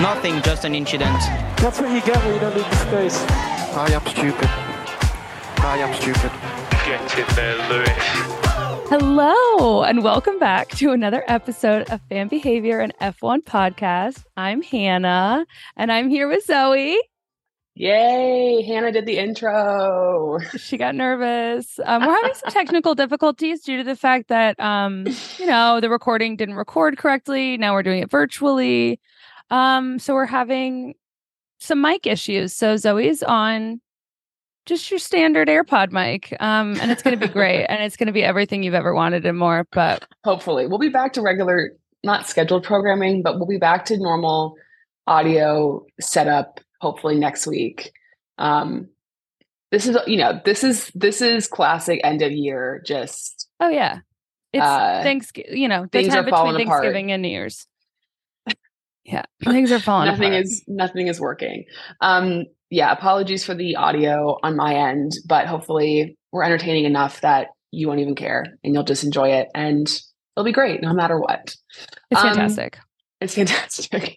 Nothing, just an incident. That's where you go when you don't leave the space. I am stupid. Get in there, Lewis. Hello, and welcome back to another episode of Fan Behavior and F1 Podcast. I'm Hannah, and I'm here with Zoe. Yay, Hannah did the intro. She got nervous. We're having some technical difficulties due to the fact that, the recording didn't record correctly. Now we're doing it virtually. So we're having some mic issues. So Zoe's on just your standard AirPod mic. And it's going to be great. And it's going to be everything you've ever wanted and more, but hopefully we'll be back to regular, not scheduled programming, but we'll be back to normal audio setup, hopefully next week. This is classic end of year. Just, oh yeah. It's Thanksgiving, the time between Thanksgiving apart. And New Year's. Yeah, things are falling apart. Nothing is working. Apologies for the audio on my end, but hopefully we're entertaining enough that you won't even care and you'll just enjoy it and it'll be great no matter what. It's fantastic. It's fantastic.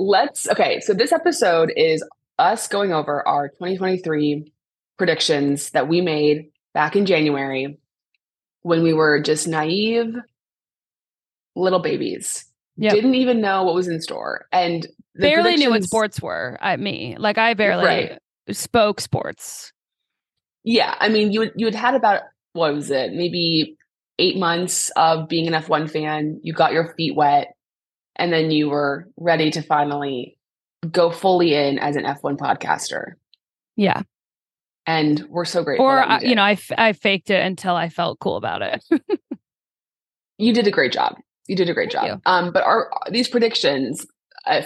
So this episode is us going over our 2023 predictions that we made back in January when we were just naive little babies. Yep. Didn't even know what was in store and barely knew what sports were at me. Like I barely spoke sports. Yeah. I mean, you had about, what was it? Maybe 8 months of being an F1 fan. You got your feet wet and then you were ready to finally go fully in as an F1 podcaster. Yeah. And we're so grateful. Or, I faked it until I felt cool about it. You did a great job. You did a great job. But these predictions,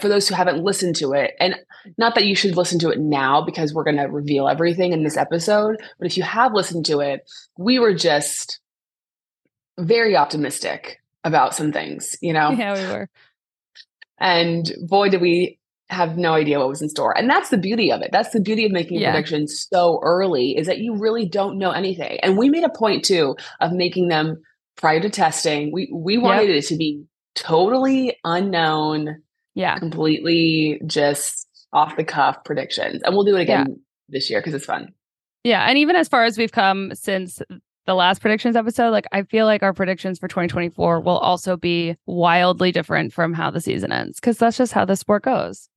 for those who haven't listened to it, and not that you should listen to it now because we're going to reveal everything in this episode, but if you have listened to it, we were just very optimistic about some things, Yeah, we were. And boy, did we have no idea what was in store. And that's the beauty of it. That's the beauty of making predictions so early is that you really don't know anything. And we made a point, too, of making them prior to testing, we wanted it to be totally unknown, completely just off the cuff predictions. And we'll do it again this year because it's fun. Yeah. And even as far as we've come since the last predictions episode, like I feel like our predictions for 2024 will also be wildly different from how the season ends because that's just how the sport goes.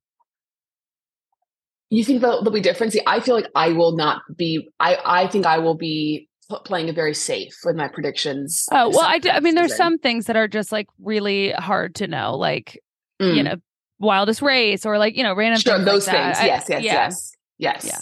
You think there'll be difference? See, I feel like I will not be, I think I will be playing it very safe with my predictions. Oh, well, I do. I mean, there's some things that are just like really hard to know, like, wildest race or like, random things. Sure, those things. Yes.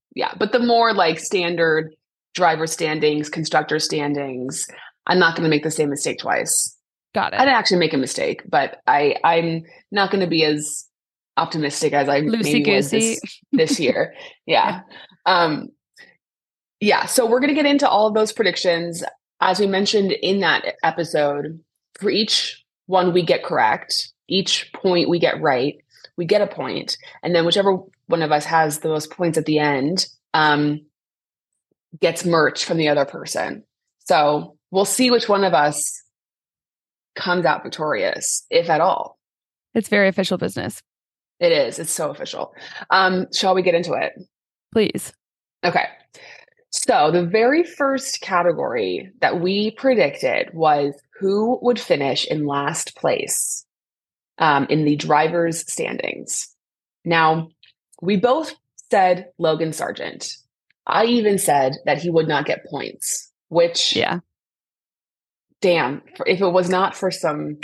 Yeah. But the more like standard driver standings, constructor standings, I'm not going to make the same mistake twice. Got it. I didn't actually make a mistake, but I'm not going to be as optimistic as I maybe was this year. Yeah. Yeah, so we're going to get into all of those predictions. As we mentioned in that episode, for each one we get correct, each point we get right, we get a point. And then whichever one of us has the most points at the end gets merch from the other person. So we'll see which one of us comes out victorious, if at all. It's very official business. It is. It's so official. Shall we get into it? Please. Okay. So the very first category that we predicted was who would finish in last place in the driver's standings. Now, we both said Logan Sargent. I even said that he would not get points, which, damn, if it was not for some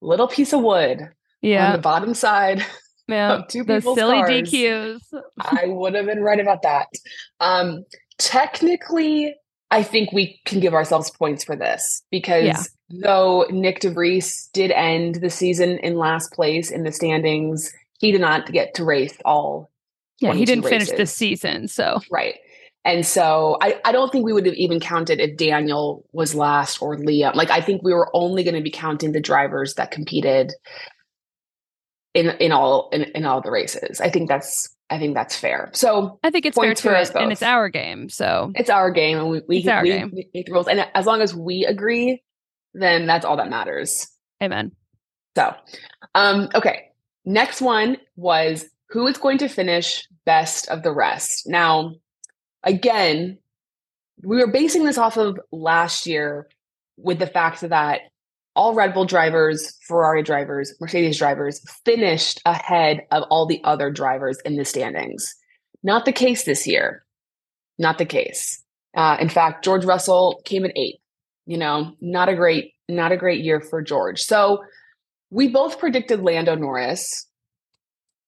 little piece of wood on the bottom side of two people's cars. The silly DQs. I would have been right about that. Technically, I think we can give ourselves points for this because though Nyck de Vries did end the season in last place in the standings, he did not get to race all. Yeah, he didn't finish the season. So right. And so I don't think we would have even counted if Daniel was last or Liam. Like I think we were only going to be counting the drivers that competed in all the races. I think that's I think that's fair. So I think it's fair too, and it's our game. So it's our game, and we make the rules. And as long as we agree, then that's all that matters. Amen. So, okay. Next one was who is going to finish best of the rest. Now, again, we were basing this off of last year with the fact that all Red Bull drivers, Ferrari drivers, Mercedes drivers finished ahead of all the other drivers in the standings. Not the case this year. Not the case. In fact, George Russell came in 8th. You know, not a great year for George. So we both predicted Lando Norris,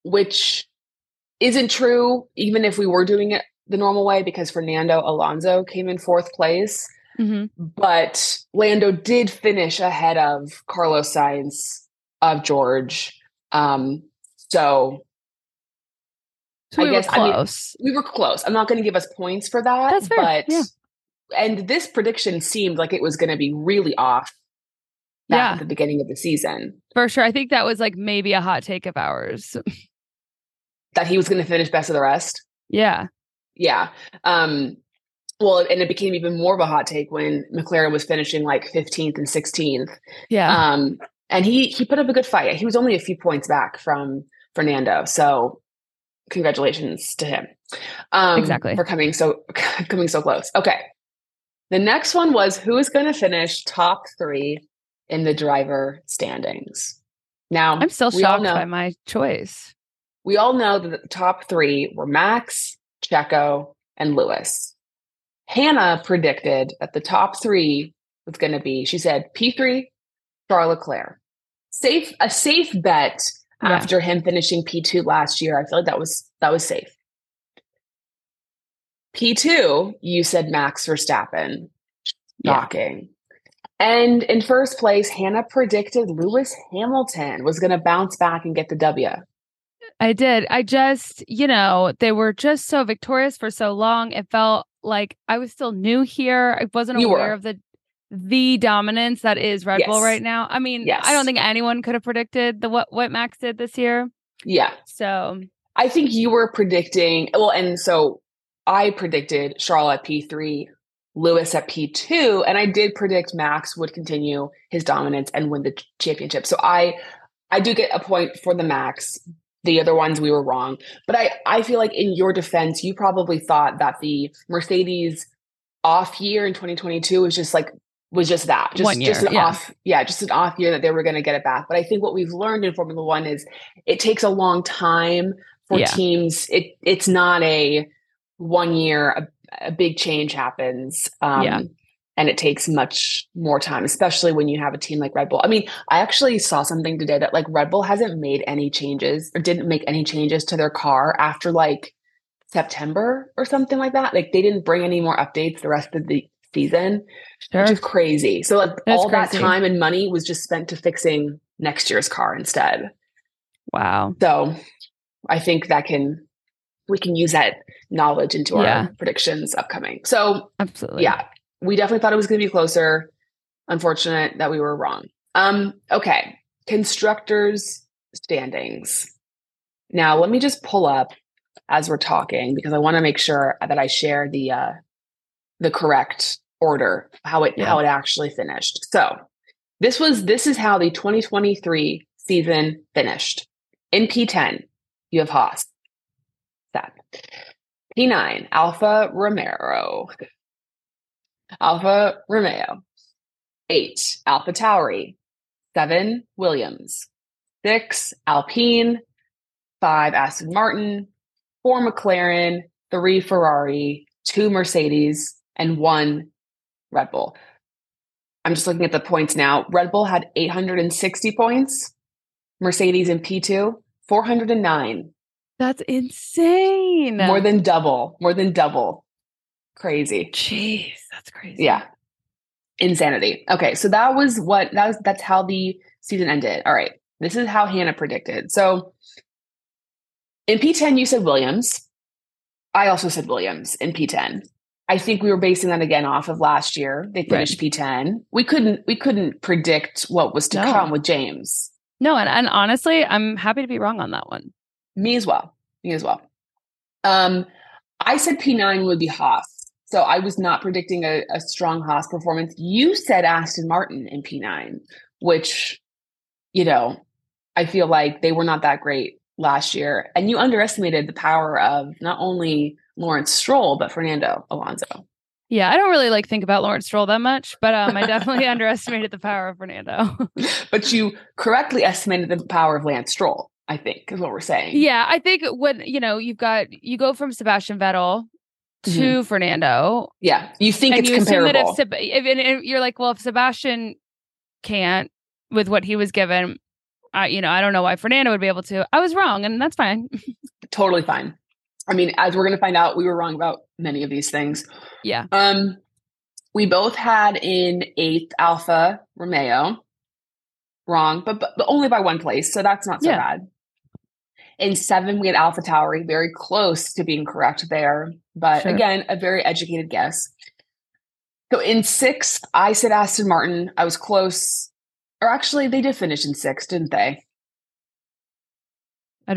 which isn't true, even if we were doing it the normal way, because Fernando Alonso came in 4th place. Mm-hmm. But Lando did finish ahead of Carlos Sainz, of George. So we were close. We were close. I'm not going to give us points for that. That's fair. But, yeah. And this prediction seemed like it was going to be really off at the beginning of the season. For sure. I think that was like maybe a hot take of ours. That he was going to finish best of the rest? Yeah. Yeah. Well, and it became even more of a hot take when McLaren was finishing like 15th and 16th. Yeah. And he put up a good fight. He was only a few points back from Fernando. So congratulations to him. Exactly. For coming so close. Okay. The next one was who is going to finish top 3 in the driver standings. Now, I'm still shocked by my choice. We all know that the top 3 were Max, Checo, and Lewis. Hannah predicted that the top 3 was going to be, she said, P3, Charles Leclerc. A safe bet after him finishing P2 last year. I feel like that was safe. P2, you said Max Verstappen. Shocking. Yeah. And in first place, Hannah predicted Lewis Hamilton was going to bounce back and get the W. I did. I just, they were just so victorious for so long. It felt like I was still new here. I wasn't aware of the dominance that is Red Bull right now. I mean, I don't think anyone could have predicted what Max did this year. Yeah. So I think you were predicting, and so I predicted Charlotte at P3, Lewis at P2, and I did predict Max would continue his dominance and win the championship. So I do get a point for the Max. The other ones we were wrong. But I feel like in your defense, you probably thought that the Mercedes off year in 2022 was just an off year that they were going to get it back. But I think what we've learned in Formula One is it takes a long time for teams. It's not a one year, a big change happens. And it takes much more time, especially when you have a team like Red Bull. I mean, I actually saw something today that like Red Bull hasn't made any changes or didn't make any changes to their car after like September or something like that. Like they didn't bring any more updates the rest of the season, which is crazy. So like that time and money was just spent to fixing next year's car instead. Wow. So I think we can use that knowledge into our predictions upcoming. So absolutely. Yeah. We definitely thought it was going to be closer. Unfortunate that we were wrong. Okay. Constructors standings. Now, let me just pull up as we're talking because I want to make sure that I share the correct order, how it actually finished. So this is how the 2023 season finished. In P10, you have Haas. That. P9, Alfa Romeo. 8, AlphaTauri. 7, Williams. 6, Alpine. 5, Aston Martin. 4, McLaren. 3, Ferrari. 2, Mercedes. And 1, Red Bull. I'm just looking at the points now. Red Bull had 860 points. Mercedes in P2, 409. That's insane. More than double. Crazy. Jeez, that's crazy. Yeah. Insanity. Okay, so that's how the season ended. All right. This is how Hannah predicted. So in P10 you said Williams. I also said Williams in P10. I think we were basing that again off of last year. They finished P10. We couldn't predict what was to come with James. No, and honestly, I'm happy to be wrong on that one. Me as well. I said P9 would be Haas. So I was not predicting a strong Haas performance. You said Aston Martin in P9, which, you know, I feel like they were not that great last year. And you underestimated the power of not only Lawrence Stroll, but Fernando Alonso. Yeah, I don't really think about Lawrence Stroll that much, but I definitely underestimated the power of Fernando. But you correctly estimated the power of Lance Stroll, I think, is what we're saying. Yeah, I think when, you know, you go from Sebastian Vettel to Fernando. Yeah, you think it's comparable. If you're like, well, if Sebastian can't with what he was given, I don't know why Fernando would be able to. I was wrong, and that's fine. Totally fine. I mean, as we're going to find out, we were wrong about many of these things. Yeah. We both had in 8th Alfa Romeo. Wrong, but only by one place. So that's not so bad. In 7, we had AlphaTauri, very close to being correct there. But again, a very educated guess. So in 6, I said Aston Martin. I was close. Or actually, they did finish in 6, didn't they? They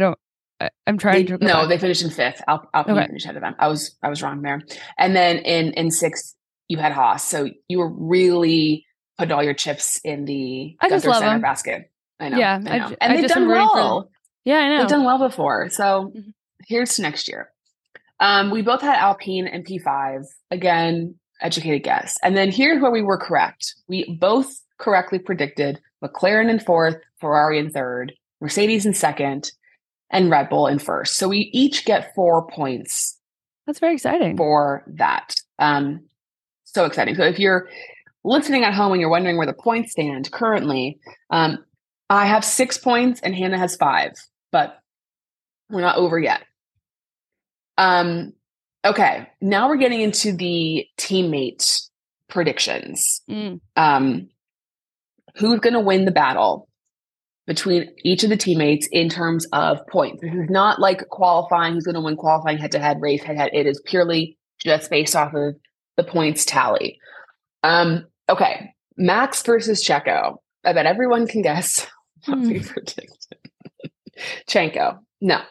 finished in 5th. Alpine finished ahead of them. I was wrong there. And then in 6th, you had Haas. So you were really putting all your chips in the Gunther Steiner basket. I know. Yeah, I know. And they've done well. Yeah, I know. They've done well before. So here's to next year. We both had Alpine and P5. Again, educated guess. And then here's where we were correct. We both correctly predicted McLaren in 4th, Ferrari in 3rd, Mercedes in 2nd. And Red Bull in 1st. So we each get 4 points. That's very exciting. For that. So exciting. So if you're listening at home and you're wondering where the points stand currently, I have 6 points and Hannah has 5, but we're not over yet. Okay. Now we're getting into the teammate predictions. Who's going to win the battle between each of the teammates in terms of points? This is not like qualifying, who's going to win qualifying, head-to-head, race, head-to-head. It is purely just based off of the points tally. Okay, Max versus Checo. I bet everyone can guess what we predicted. Checo. No.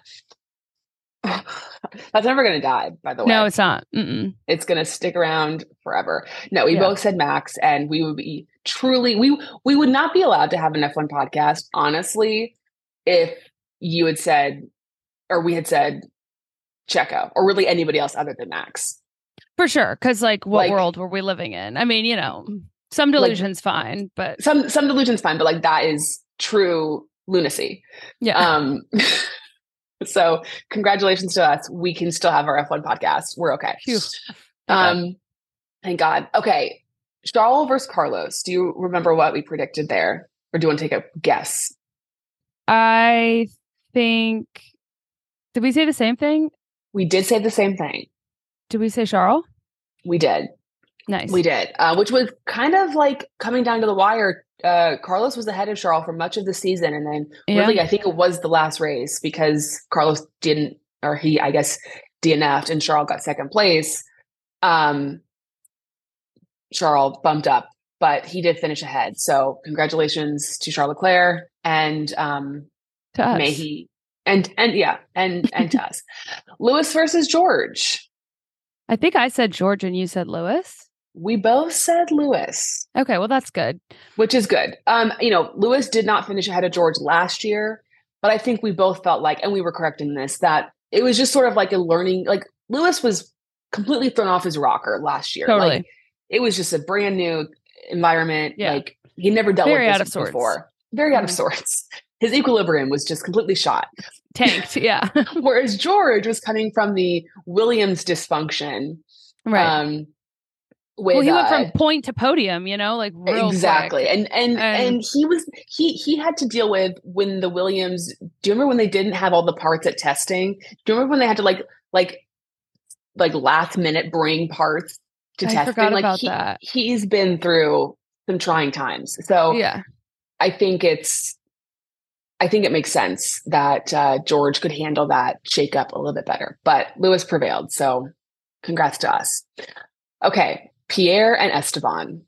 That's never going to die, by the way. No, it's not. Mm-mm. It's going to stick around forever. No, we both said Max, and we would be truly, we would not be allowed to have an F1 podcast, honestly, if you had said, or we had said Checo, or really anybody else other than Max. For sure, because what world were we living in? I mean, you know, some delusion's fine, but... Some delusion's fine, but that is true lunacy. Yeah. So congratulations to us. We can still have our F1 podcast. We're okay. Thank God. Okay. Charles versus Carlos. Do you remember what we predicted there? Or do you want to take a guess? I think... Did we say the same thing? We did say the same thing. Did we say Charles? We did. Nice. We did. Which was kind of coming down to the wire. Carlos was ahead of Charles for much of the season. And then really, I think it was the last race because Carlos DNF'd and Charles got second place. Charles bumped up, but he did finish ahead. So congratulations to Charles Leclerc and to us. May he and to us. Lewis versus George. I think I said George and you said Lewis. We both said Lewis. Okay, well, that's good. Which is good. Lewis did not finish ahead of George last year, but I think we both felt and we were correct in this, that it was just sort of a learning, Lewis was completely thrown off his rocker last year. Totally. It was just a brand new environment. Yeah. He never dealt with this before. Very out of sorts. His equilibrium was just completely shot. Tanked, yeah. Whereas George was coming from the Williams dysfunction. Right. He went from point to podium, real exactly, quick. And he had to deal with when the Williams. Do you remember when they didn't have all the parts at testing? Do you remember when they had to like last minute bring parts to testing? I forgot about that. He's been through some trying times, so yeah, I think it makes sense that George could handle that shakeup a little bit better. But Lewis prevailed, so congrats to us. Okay. Pierre and Esteban.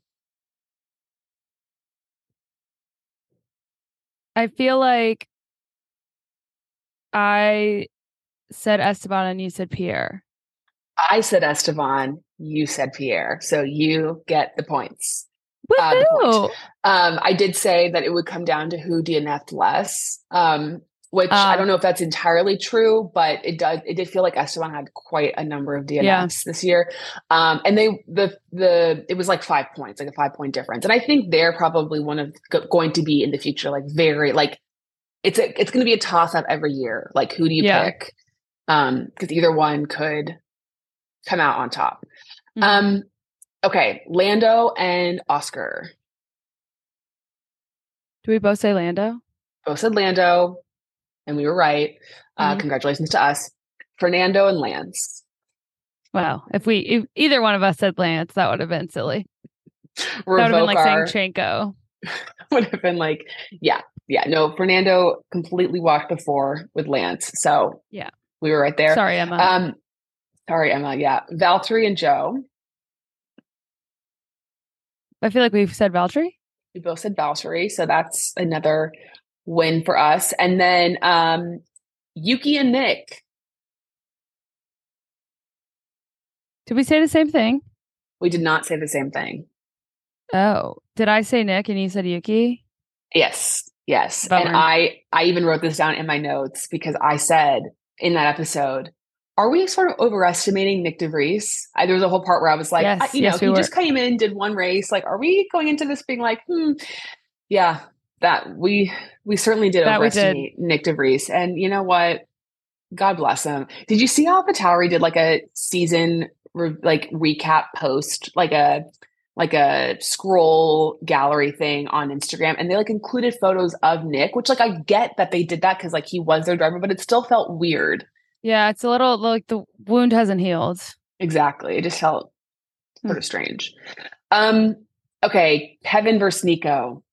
I feel like I said Esteban and you said Pierre. I said Esteban, you said Pierre. So you get the points. I did say that it would come down to who DNF'd less, which I don't know if that's entirely true, but it did feel like Esteban had quite a number of DNFs this year. And it was like 5 points, like a 5 point difference. And I think they're probably going to be in the future, like very, like it's going to be a toss up every year. Like, who do you pick? Cause either one could come out on top. Mm-hmm. Okay, Lando and Oscar. Do we both say Lando? Both said Lando, and we were right. Mm-hmm. Congratulations to us. Fernando and Lance. Wow, if either one of us said Lance, that would have been silly. That would have been like saying Chanko. Would have been like, yeah. No, Fernando completely walked the floor with Lance, so we were right there. Sorry, Emma. Yeah, Valtteri and Joe. I feel like we've said Valtteri. We both said Valtteri, so that's another win for us. And then Yuki and Nyck. Did we say the same thing? We did not say the same thing. Oh, did I say Nyck and you said Yuki? Yes. Bummer. And I even wrote this down in my notes because I said in that episode, are we sort of overestimating Nyck de Vries? There was a whole part where I was like, he just came in, did one race. Like, are we going into this being like, that we certainly did overestimate Nyck de Vries. And you know what? God bless him. Did you see AlphaTauri did like a season recap post, like a scroll gallery thing on Instagram, and they like included photos of Nyck, which like I get that they did that because like he was their driver, but it still felt weird. Yeah, it's a little like the wound hasn't healed. Exactly. It just felt sort of strange. Okay, Kevin versus Nico.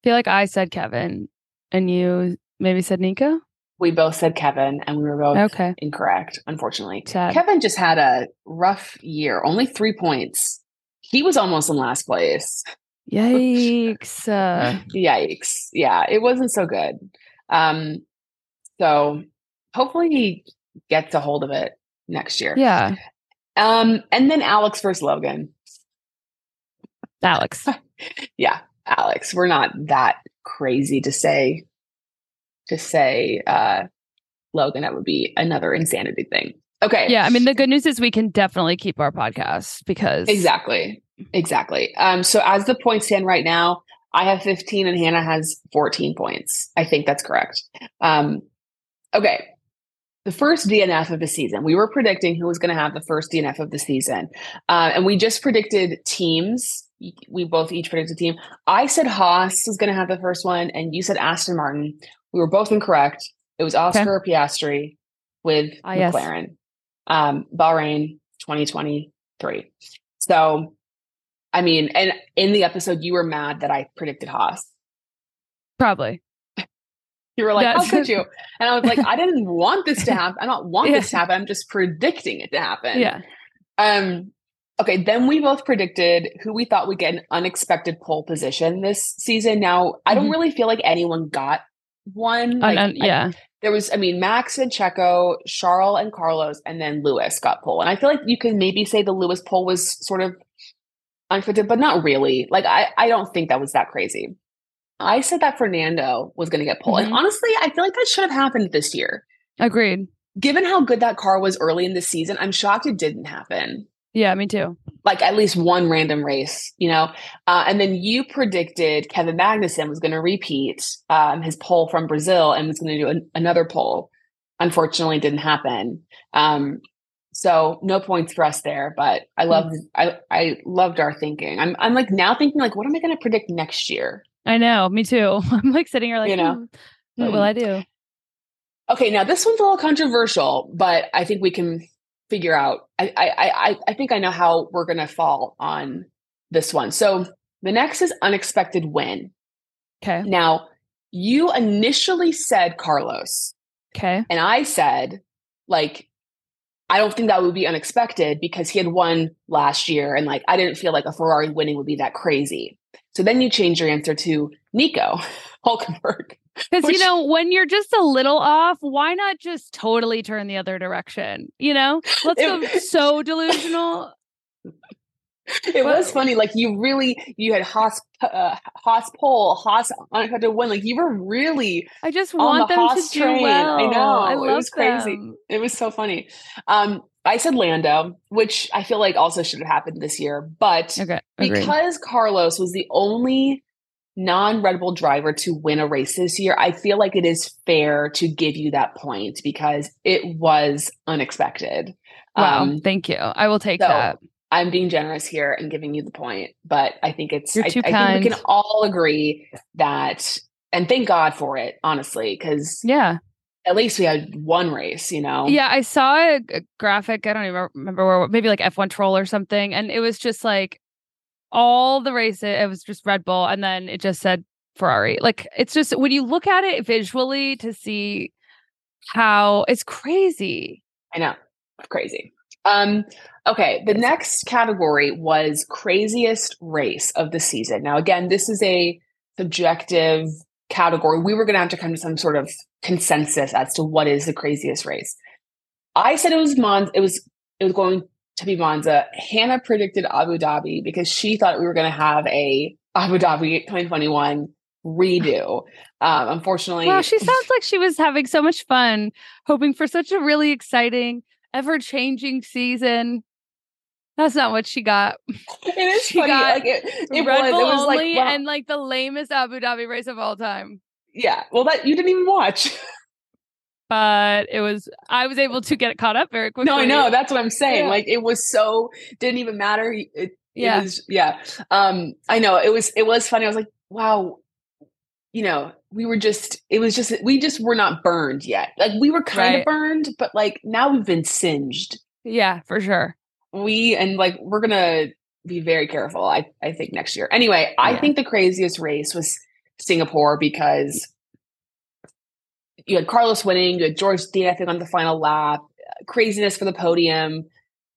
I feel like I said Kevin and you maybe said Nico? We both said Kevin and we were both incorrect, unfortunately. Sad. Kevin just had a rough year, only 3 points. He was almost in last place. Yikes. Yikes. Yeah, it wasn't so good. So hopefully he gets a hold of it next year. Yeah. And then Alex versus Logan. Alex. Yeah, Alex. We're not that crazy to say Logan. That would be another insanity thing. Okay. Yeah. I mean, the good news is we can definitely keep our podcast because. Exactly. So as the points stand right now, I have 15 and Hannah has 14 points. I think that's correct. Okay, the first DNF of the season. We were predicting who was going to have the first DNF of the season. And we just predicted teams. We both each predicted a team. I said Haas was going to have the first one, and you said Aston Martin. We were both incorrect. It was Oscar Piastri with McLaren. Yes. Bahrain 2023. So, I mean, and in the episode, you were mad that I predicted Haas. Probably. You were like, how could you? And I was like, I didn't want this to happen. I don't want this to happen. I'm just predicting it to happen. Yeah. Okay. Then we both predicted who we thought would get an unexpected pole position this season. Now, I don't really feel like anyone got one. Max and Checo, Charles and Carlos, and then Lewis got pole. And I feel like you can maybe say the Lewis pole was sort of unexpected, but not really. Like, I don't think that was that crazy. I said that Fernando was going to get pulled. Mm-hmm. And honestly, I feel like that should have happened this year. Agreed. Given how good that car was early in the season, I'm shocked it didn't happen. Yeah, me too. Like at least one random race, you know? And then you predicted Kevin Magnussen was going to repeat his pole from Brazil and was going to do another pole. Unfortunately, it didn't happen. So no points for us there, but I loved, I loved our thinking. I'm like now thinking like, what am I going to predict next year? I know, me too. I'm like sitting here like, what will I do? Okay, now this one's a little controversial, but I think we can figure out. I think I know how we're going to fall on this one. So the next is unexpected win. Okay. Now, you initially said Carlos. Okay. And I said, like, I don't think that would be unexpected because he had won last year. And like, I didn't feel like a Ferrari winning would be that crazy. So then you change your answer to Nico Hülkenberg. Because, you know, when you're just a little off, why not just totally turn the other direction? You know, let's go so delusional. It was funny. Like you had Haas pole, Haas had to win. Like you were really, I just want them Haas to train. Do well. I know. I love it was crazy. Them. It was so funny. I said Lando, which I feel like also should have happened this year, but because Carlos was the only non-Red Bull driver to win a race this year, I feel like it is fair to give you that point because it was unexpected. Wow, thank you. I will take that. I'm being generous here and giving you the point, but I think it's, I think we can all agree that, and thank God for it, honestly, because at least we had one race, you know? Yeah. I saw a graphic. I don't even remember where, maybe like F1 Troll or something. And it was just like all the races, it was just Red Bull. And then it just said Ferrari. Like, it's just, when you look at it visually to see how it's crazy. I know. Crazy. Okay, the next category was craziest race of the season. Now, again, this is a subjective category. We were going to have to come to some sort of consensus as to what is the craziest race. I said it was Monza. It was going to be Monza. Hannah predicted Abu Dhabi because she thought we were going to have a Abu Dhabi 2021 redo. Unfortunately, wow, she sounds like she was having so much fun, hoping for such a really exciting, ever-changing season. That's not what she got. It is she funny. Got like it Red Bull was only, like, wow. And like the lamest Abu Dhabi race of all time. Yeah. Well, that you didn't even watch. But it was, I was able to get caught up very quickly. No, I know. That's what I'm saying. Yeah. Like it was so, didn't even matter. It was, yeah. I know it was funny. I was like, wow, you know, we were not burned yet. Like we were kind of burned, but like now we've been singed. Yeah, for sure. We're gonna be very careful, I think, next year. Anyway, yeah. I think the craziest race was Singapore because you had Carlos winning, you had George Dean, I think, on the final lap, craziness for the podium.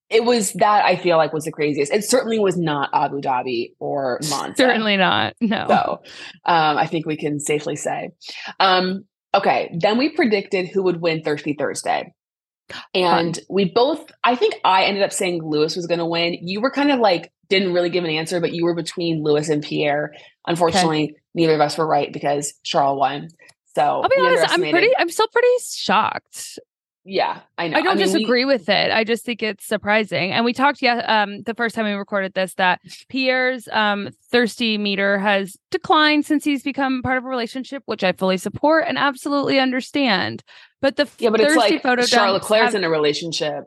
It was that I feel like was the craziest. It certainly was not Abu Dhabi or Monza. Certainly not. No. So I think we can safely say. Okay. Then we predicted who would win Thirsty Thursday. And we both, I think I ended up saying Lewis was going to win. You were kind of like, didn't really give an answer, but you were between Lewis and Pierre. Unfortunately, neither of us were right because Charles won. So I'll be honest, I'm still pretty shocked. Yeah, I know. I don't disagree with it. I just think it's surprising. And we talked the first time we recorded this that Pierre's thirsty meter has declined since he's become part of a relationship, which I fully support and absolutely understand. But but it's like Charles Leclerc's in a relationship,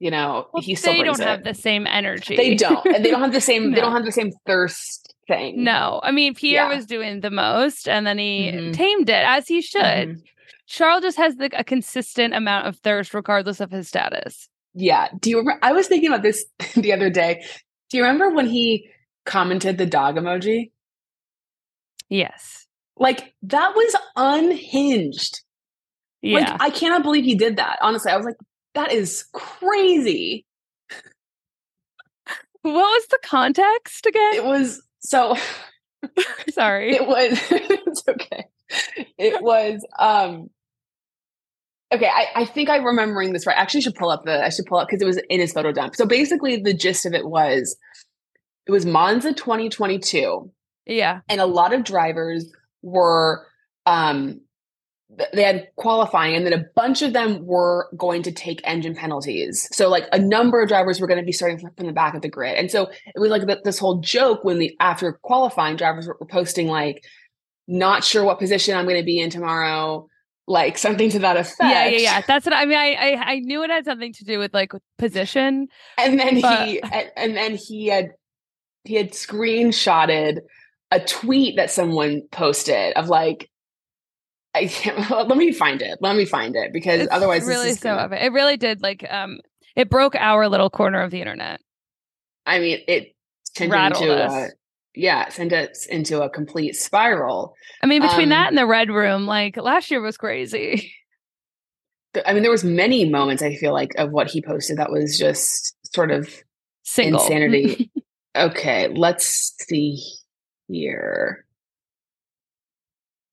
you know, they don't have the same energy. They don't. And they don't have the same they don't have the same thirst thing. No. I mean, Pierre was doing the most and then he tamed it as he should. Mm-hmm. Charles just has a consistent amount of thirst regardless of his status. Yeah. Do you remember? I was thinking about this the other day. Do you remember when he commented the dog emoji? Yes. Like that was unhinged. Yeah. Like, I cannot believe he did that. Honestly, I was like, that is crazy. What was the context again? It was so. Sorry. It was. It's okay. It was. Okay, I think I'm remembering this right. I actually should pull up because it was in his photo dump. So basically the gist of it was Monza 2022. Yeah. And a lot of drivers were they had qualifying and then a bunch of them were going to take engine penalties. So like a number of drivers were going to be starting from the back of the grid. And so it was like this whole joke when after qualifying drivers were posting like, not sure what position I'm going to be in tomorrow. Like something to that effect. Yeah. That's what I mean. I knew it had something to do with like position. And then he had screenshotted a tweet that someone posted of like, I can't. Let me find it because it's otherwise really this is so of it. It really did like it broke our little corner of the internet. I mean, it rattled us. Yeah, send us into a complete spiral. I mean, between that and the Red Room, like last year was crazy. I mean, there was many moments I feel like of what he posted that was just sort of insanity. Okay, let's see here.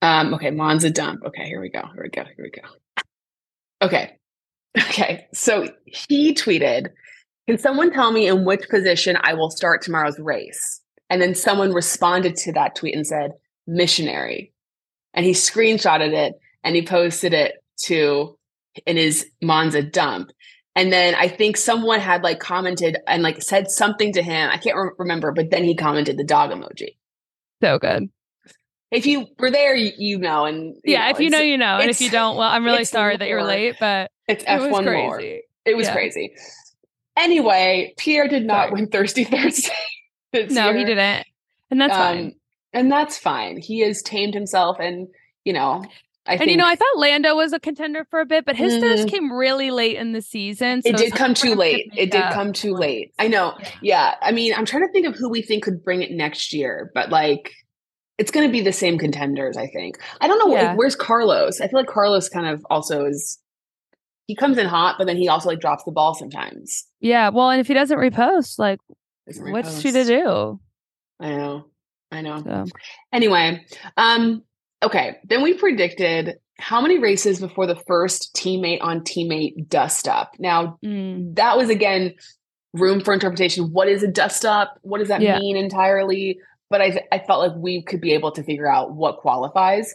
Okay, Monza dump. Okay, here we go. Okay. So he tweeted, "Can someone tell me in which position I will start tomorrow's race?" And then someone responded to that tweet and said, "Missionary." And he screenshotted it and he posted it to in his Monza dump. And then I think someone had like commented and like said something to him. I can't remember, but then he commented the dog emoji. So good. If you were there, you know. And you know. And if you don't, well, I'm really sorry that you're late, but it's F1 lore. It was crazy. Anyway, Pierre did not win Thirsty Thursday. He didn't. And that's fine. And that's fine. He has tamed himself, and you know, I thought Lando was a contender for a bit, but his thirst came really late in the season. So it did come too late. I know. Yeah. I mean, I'm trying to think of who we think could bring it next year, but like, it's going to be the same contenders, I think. I don't know. Yeah. Where's Carlos? I feel like Carlos kind of also is, he comes in hot, but then he also like drops the ball sometimes. Yeah. Well, and if he doesn't repost, like what's she to do? I know. So. Anyway. Okay. Then we predicted how many races before the first teammate on teammate dust up. Now that was again, room for interpretation. What is a dust up? What does that mean entirely? But I felt like we could be able to figure out what qualifies.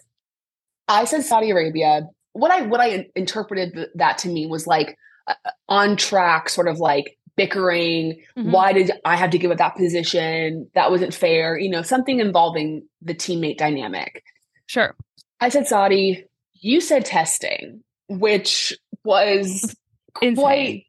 I said Saudi Arabia. What I interpreted that to mean was like on track, sort of like bickering. Mm-hmm. Why did I have to give up that position? That wasn't fair. You know, something involving the teammate dynamic. Sure. I said Saudi. You said testing, which was insane. Quite.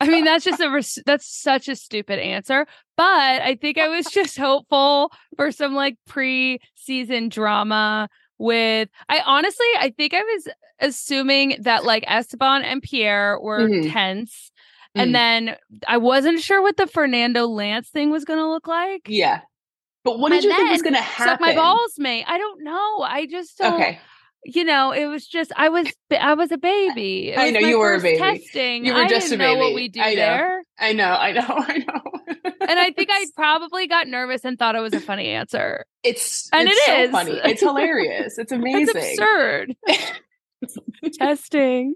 I mean, that's such a stupid answer, but I think I was just hopeful for some like pre-season drama with, I think I was assuming that like Esteban and Pierre were tense. And then I wasn't sure what the Fernando Lance thing was going to look like. Yeah. But what did you think was going to happen? Suck my balls, mate. I don't know. I just don't. Okay. You know, it was just I was a baby. I know you were a baby. Testing. You were just a baby. I didn't know what we do there. I know. And I think I probably got nervous and thought it was a funny answer. It's so funny. It's hilarious. It's amazing. It's absurd. Testing.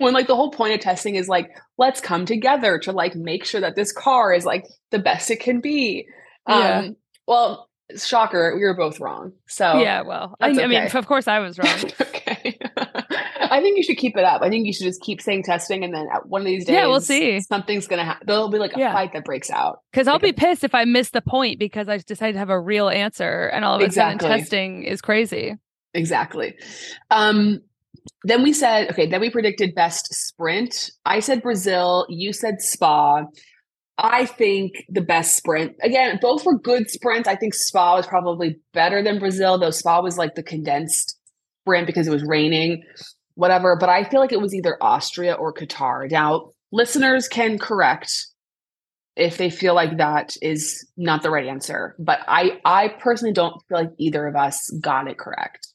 When like the whole point of testing is like let's come together to like make sure that this car is like the best it can be. Yeah. Well. Shocker, we were both wrong. So yeah, well, I mean, of course I was wrong. Okay. I think you should keep it up. I think you should just keep saying testing, and then one of these days, yeah, we'll see. Something's gonna happen. There'll be like a fight that breaks out. Because I'll be pissed if I miss the point because I decided to have a real answer, and all of a sudden testing is crazy. Exactly. Then we said, okay. Then we predicted best sprint. I said Brazil. You said Spa. I think the best sprint, again, both were good sprints. I think Spa was probably better than Brazil, though Spa was like the condensed sprint because it was raining, whatever. But I feel like it was either Austria or Qatar. Now, listeners can correct if they feel like that is not the right answer. But I personally don't feel like either of us got it correct.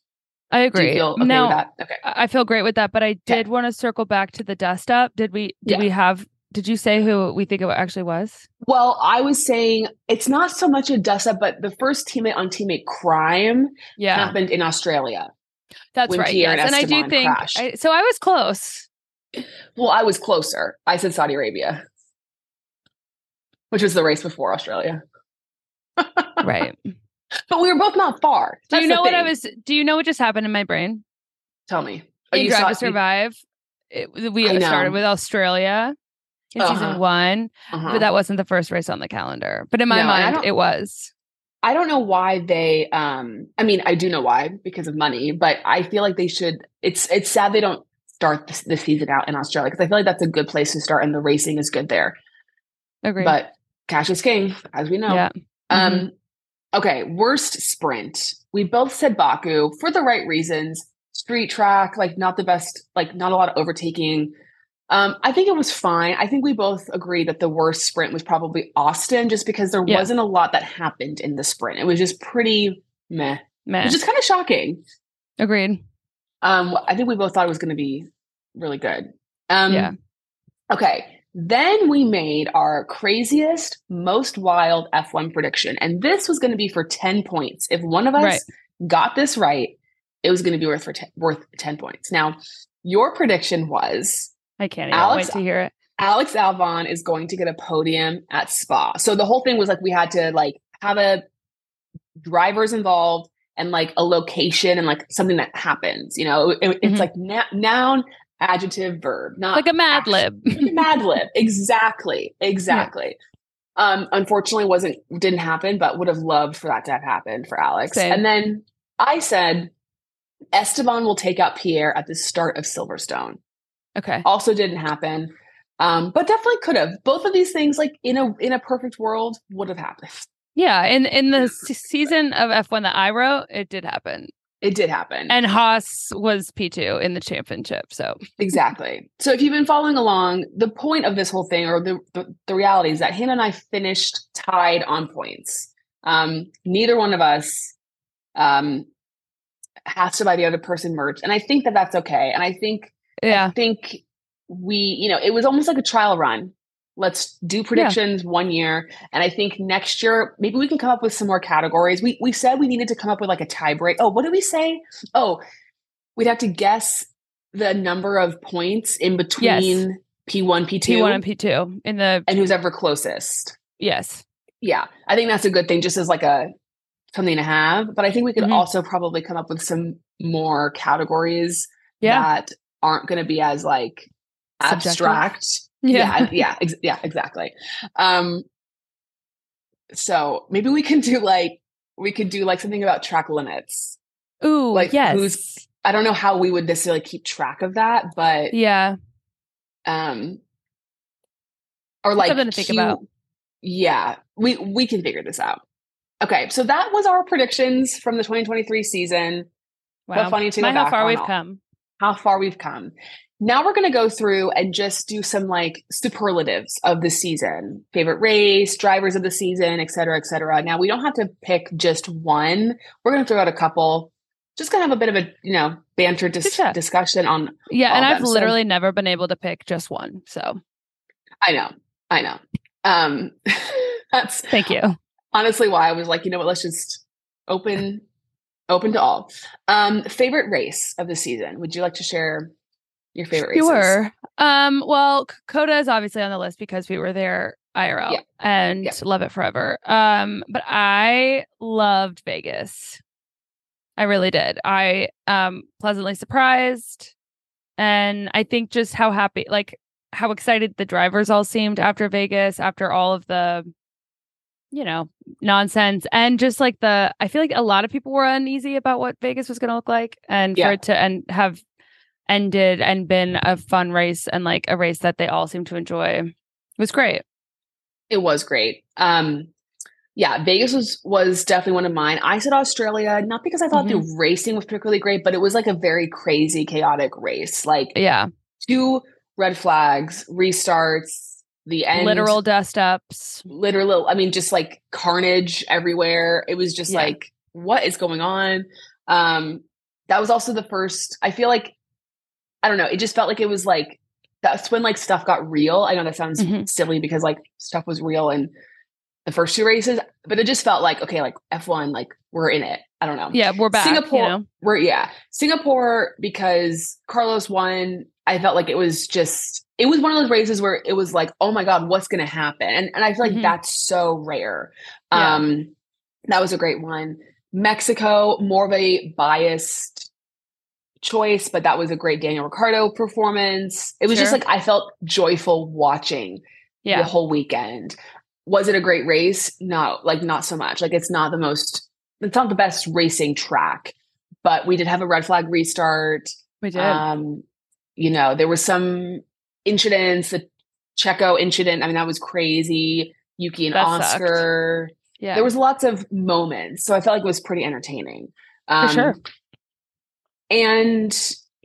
I agree. Do you feel okay with that? Okay. I feel great with that. But I did want to circle back to the dust up. Did we have... Did you say who we think it actually was? Well, I was saying it's not so much a dust-up, but the first teammate-on-teammate crime happened in Australia. That's right. Pierre and Esteban I do think... crashed. I was close. Well, I was closer. I said Saudi Arabia, which was the race before Australia. Right. But we were both not far. That's Do you know what just happened in my brain? Tell me. In Drive to Survive, we started with Australia. In season one, but that wasn't the first race on the calendar. But in my mind, it was. I don't know why they. I mean, I do know why, because of money. But I feel like they should. It's sad they don't start the season out in Australia because I feel like that's a good place to start, and the racing is good there. Agree. But cash is king, as we know. Yeah. Okay. Worst sprint. We both said Baku for the right reasons. Street track, like not the best, like not a lot of overtaking. I think it was fine. I think we both agree that the worst sprint was probably Austin just because there wasn't a lot that happened in the sprint. It was just pretty meh. Which is kind of shocking. Agreed. I think we both thought it was going to be really good. Okay. Then we made our craziest, most wild F1 prediction. And this was going to be for 10 points. If one of us got this right, it was going to be worth 10 points. Now, your prediction was... I can't wait to hear it. Alex Albon is going to get a podium at Spa. So the whole thing was like we had to like have a drivers involved and like a location and like something that happens. You know, it's like noun, adjective, verb, not like a Mad Lib. Mad Lib, exactly. Yeah. Unfortunately, didn't happen, but would have loved for that to have happened for Alex. Same. And then I said Esteban will take out Pierre at the start of Silverstone. Okay, also didn't happen. But definitely could have. Both of these things, like in a perfect world, would have happened. Yeah, in the season of F1 that I wrote, it did happen. It did happen. And Haas was P2 in the championship, so. Exactly. So if you've been following along, the point of this whole thing, or the reality is that Hannah and I finished tied on points. Neither one of us has to buy the other person merch. And I think that that's okay. And I think, we, it was almost like a trial run. Let's do predictions 1 year. And I think next year, maybe we can come up with some more categories. We said we needed to come up with like a tie break. Oh, what did we say? Oh, we'd have to guess the number of points in between P1 and P2 and who's ever closest. Yes. Yeah. I think that's a good thing, just as like a something to have. But I think we could also probably come up with some more categories that aren't going to be as like abstract. Yeah, exactly. So maybe we could do like something about track limits. Ooh, like yes. I don't know how we would necessarily keep track of that, but yeah. Or like something to think about. Yeah, we can figure this out. Okay, so that was our predictions from the 2023 season. Wow, funny to go back how far we've come. Now we're going to go through and just do some like superlatives of the season, favorite race, drivers of the season, et cetera, et cetera. Now we don't have to pick just one. We're going to throw out a couple. Just going to have a bit of a, banter discussion on. Yeah. And I've literally never been able to pick just one. So I know. That's thank you. Honestly, why I was like, you know what, let's just open to all. Favorite race of the season. Would you like to share your favorite races? Sure. Well, Coda is obviously on the list because we were there IRL and love it forever. But I loved Vegas. I really did. I pleasantly surprised. And I think just how happy, like how excited the drivers all seemed after Vegas, after all of the, nonsense. And just like I feel like a lot of people were uneasy about what Vegas was going to look like. And for it to have ended and been a fun race and like a race that they all seem to enjoy. It was great. Vegas was definitely one of mine. I said Australia, not because I thought the racing was particularly great, but it was like a very crazy, chaotic race. Like 2 red flags, restarts, the end. Literal dust ups. Literal, I mean, just like carnage everywhere. It was just like, what is going on? That was also the first, I feel like, I don't know. It just felt like it was like, that's when like stuff got real. I know that sounds silly because like stuff was real in the first 2 races, but it just felt like, okay, like F1, like we're in it. I don't know. Yeah. We're back. Singapore. Singapore, because Carlos won. I felt like it was one of those races where it was like, oh my God, what's going to happen? And I feel like that's so rare. Yeah. That was a great one. Mexico, more of a biased choice, but that was a great Daniel Ricciardo performance. It was just like I felt joyful watching the whole weekend. Was it a great race? No, like not so much. Like it's not the best racing track, but we did have a red flag restart. We did. There were some incidents, the Checo incident. I mean, that was crazy. Yuki and Oscar. Yeah. There was lots of moments. So I felt like it was pretty entertaining. For sure. And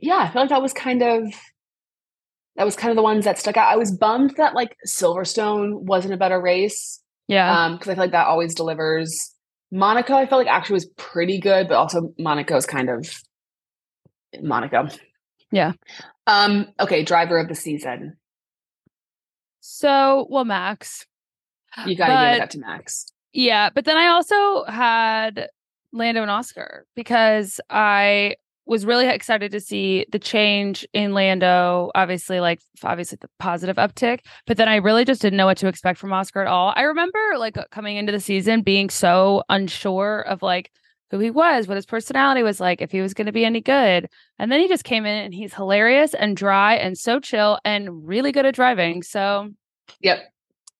I feel like that was kind of the ones that stuck out. I was bummed that like Silverstone wasn't a better race. Yeah. Cause I feel like that always delivers. Monaco, I felt like actually was pretty good, but also Monaco is kind of Monaco. Yeah. Okay. Driver of the season. So, well, Max. You got to give it up to Max. Yeah. But then I also had Lando and Oscar because I was really excited to see the change in Lando, obviously the positive uptick, but then I really just didn't know what to expect from Oscar at all. I remember coming into the season being so unsure of who he was, what his personality was like, if he was going to be any good. And then he just came in and he's hilarious and dry and so chill and really good at driving. So, yep.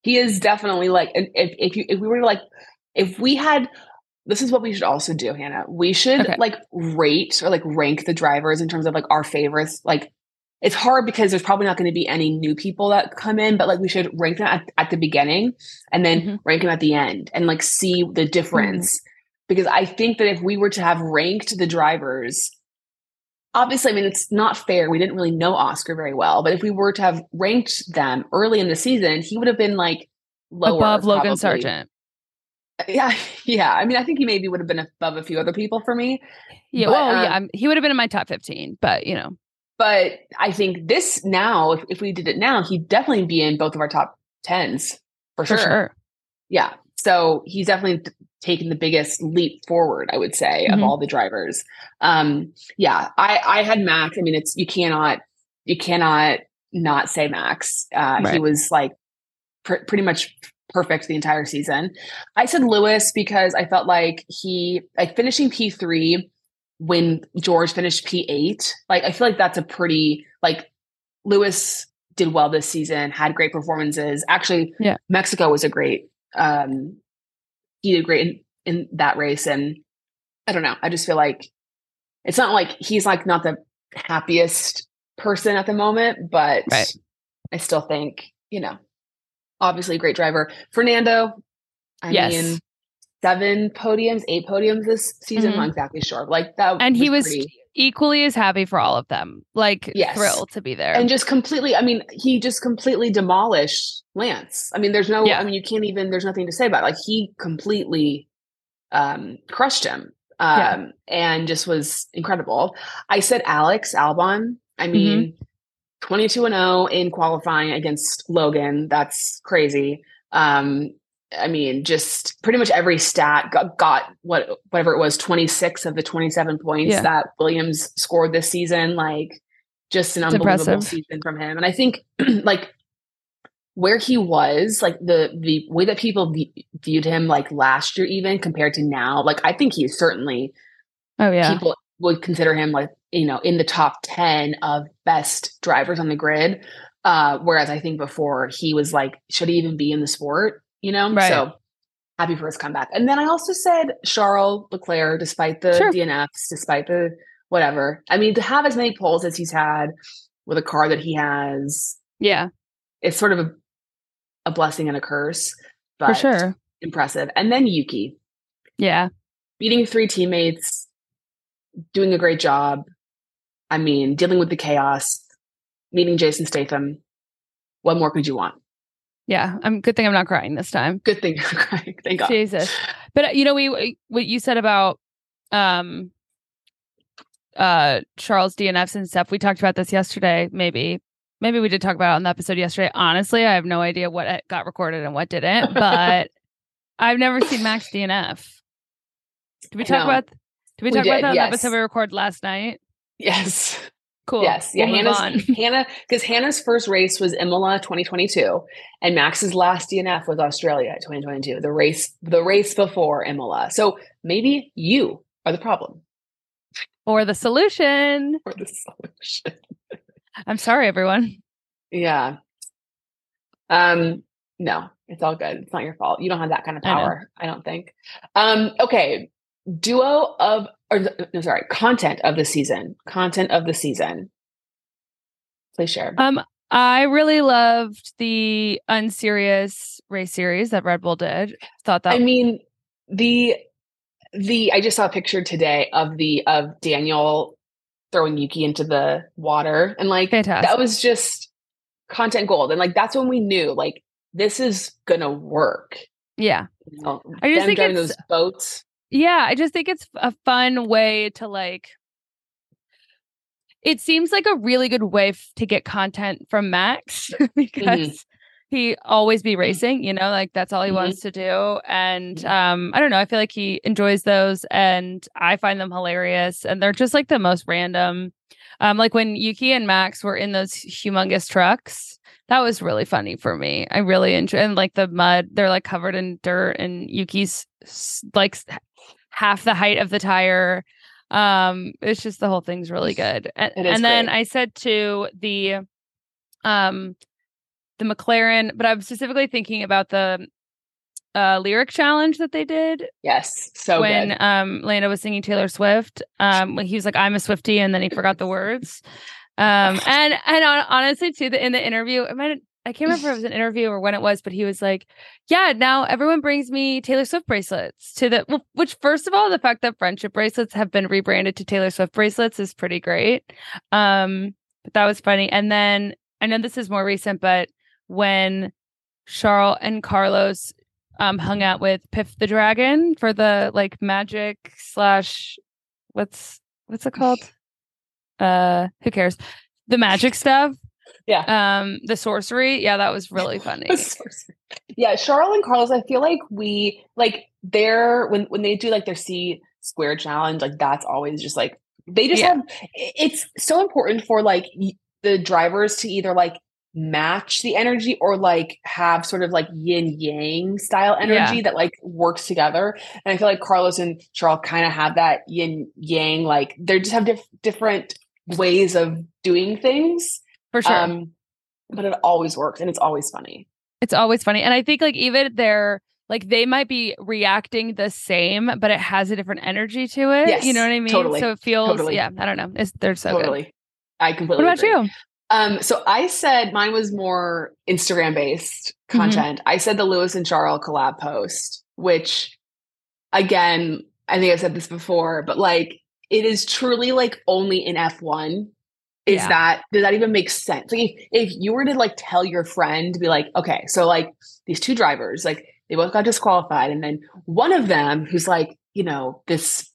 He is definitely this is what we should also do, Hannah. We should rate or rank the drivers in terms of our favorites. It's hard because there's probably not going to be any new people that come in, but we should rank them at the beginning and then rank them at the end and see the difference. Mm-hmm. Because I think that if we were to have ranked the drivers, obviously, I mean, it's not fair. We didn't really know Oscar very well, but if we were to have ranked them early in the season, he would have been lower. Above Logan probably. Sargent. Yeah. I mean, I think he maybe would have been above a few other people for me. Yeah. He would have been in my top 15, but I think this now, if we did it now, he'd definitely be in both of our top 10s for sure. Yeah. So he's definitely taken the biggest leap forward, I would say, of all the drivers. I had Max. I mean, it's, you cannot not say Max. He was pretty much perfect the entire season. I said Lewis because I felt he finishing P3 when George finished P8. I feel that's a pretty Lewis did well this season, had great performances. Actually, yeah. Mexico was a great. He did great in that race, and I don't know. I just feel it's not he's not the happiest person at the moment, but I still think obviously a great driver. Fernando, I mean, 8 podiums this season. Mm-hmm. I'm not exactly sure. That, and he was equally as happy for all of them. Thrilled to be there, and just completely. I mean, he just completely demolished Lance. I mean, there's no. Yeah. I mean, you can't even. There's nothing to say about it. He completely crushed him, and just was incredible. I said Alex Albon. I mean, 22-0 in qualifying against Logan. That's crazy. I mean, just pretty much every stat got whatever it was, 26 of the 27 points that Williams scored this season. Just an unbelievable season from him. And I think where he was, the way that people viewed him last year, even compared to now, I think he's certainly, people would consider him in the top 10 of best drivers on the grid. Whereas I think before he was should he even be in the sport? So happy for his comeback. And then I also said Charles Leclerc, despite the DNFs, despite the whatever. I mean, to have as many poles as he's had with a car that he has, it's sort of a blessing and a curse, but for sure. Impressive. And then Yuki, beating 3 teammates, doing a great job. I mean, dealing with the chaos, meeting Jason Statham. What more could you want? Yeah, good thing I'm not crying this time. Good thing I'm crying. Thank God. Jesus. But what you said about Charles DNFs and stuff, we talked about this yesterday, maybe we did talk about it on the episode yesterday. Honestly, I have no idea what got recorded and what didn't, but I've never seen Max DNF. Did we talk about that on the episode we recorded last night? Yes. Cool. Yes. Yeah. Because Hannah's first race was Imola 2022, and Max's last DNF was Australia 2022. The race before Imola. So maybe you are the problem, or the solution. I'm sorry, everyone. Yeah. No, it's all good. It's not your fault. You don't have that kind of power. I don't think. Okay. Content of the season. Please share. I really loved the unserious race series that Red Bull did. I just saw a picture today of Daniel throwing Yuki into the water, and fantastic. That was just content gold, and that's when we knew this is gonna work. Yeah, I just think those boats. Yeah, I just think it's a fun way to it seems like a really good way to get content from Max because he always be racing, you know, like that's all he wants to do. And I don't know, I feel like he enjoys those and I find them hilarious. And they're just like the most random. Like when Yuki and Max were in those humongous trucks, that was really funny for me. I really enjoyed, and like the mud, they're like covered in dirt and Yuki's like half the height of the tire. It's just the whole thing's really good. And then I said to the McLaren, but I'm specifically thinking about the lyric challenge that they did. Yes, so when good. Lando was singing Taylor Swift, he was like, "I'm a Swiftie," and then he forgot the words. And honestly, too, in the interview, I can't remember if it was an interview or when it was, but he was like, "Yeah, now everyone brings me Taylor Swift bracelets to the." Which, first of all, the fact that friendship bracelets have been rebranded to Taylor Swift bracelets is pretty great. But that was funny. And then I know this is more recent, but when Charles and Carlos hung out with Piff the Dragon for the like magic slash what's it called? Who cares? The magic stuff. Yeah. The sorcery. Yeah, that was really funny. Yeah, Charles and Carlos, I feel like we like their when they do like their C squared challenge, like that's always just like they just have. It's so important for like the drivers to either like match the energy or like have sort of like yin yang style energy that like works together. And I feel like Carlos and Charles kind of have that yin yang, like they just have different ways of doing things. For sure. But it always works and it's always funny. It's always funny. And I think like even they're like they might be reacting the same, but it has a different energy to it. Yes, you know what I mean? Totally, so it feels yeah, I don't know. They're so good. I completely agree. What about you? So I said mine was more Instagram based content. I said the Lewis and Charles collab post, which again, I think I've said this before, but like it is truly like only in F1. Does that even make sense? Like if you were to like tell your friend to be like, okay, so like these two drivers, like they both got disqualified. And then one of them who's like, you know, this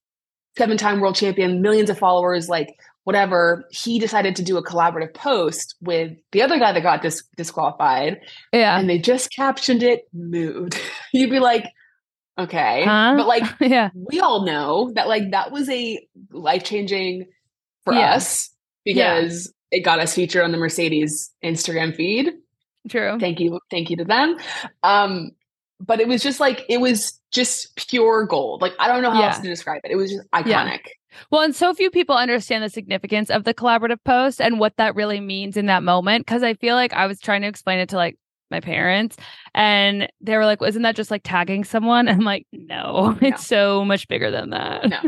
7-time world champion, millions of followers, like whatever, he decided to do a collaborative post with the other guy that got disqualified. Yeah. And they just captioned it mood. You'd be like, okay. Huh? But like, we all know that like that was a life-changing for us. Because it got us featured on the Mercedes Instagram feed. True. Thank you to them. But it was just like, it was just pure gold. Like, I don't know how else to describe it. It was just iconic. Yeah. Well, and so few people understand the significance of the collaborative post and what that really means in that moment. Cause I feel like I was trying to explain it to like my parents and they were like, well, isn't that just like tagging someone? I'm like, no, it's so much bigger than that. No.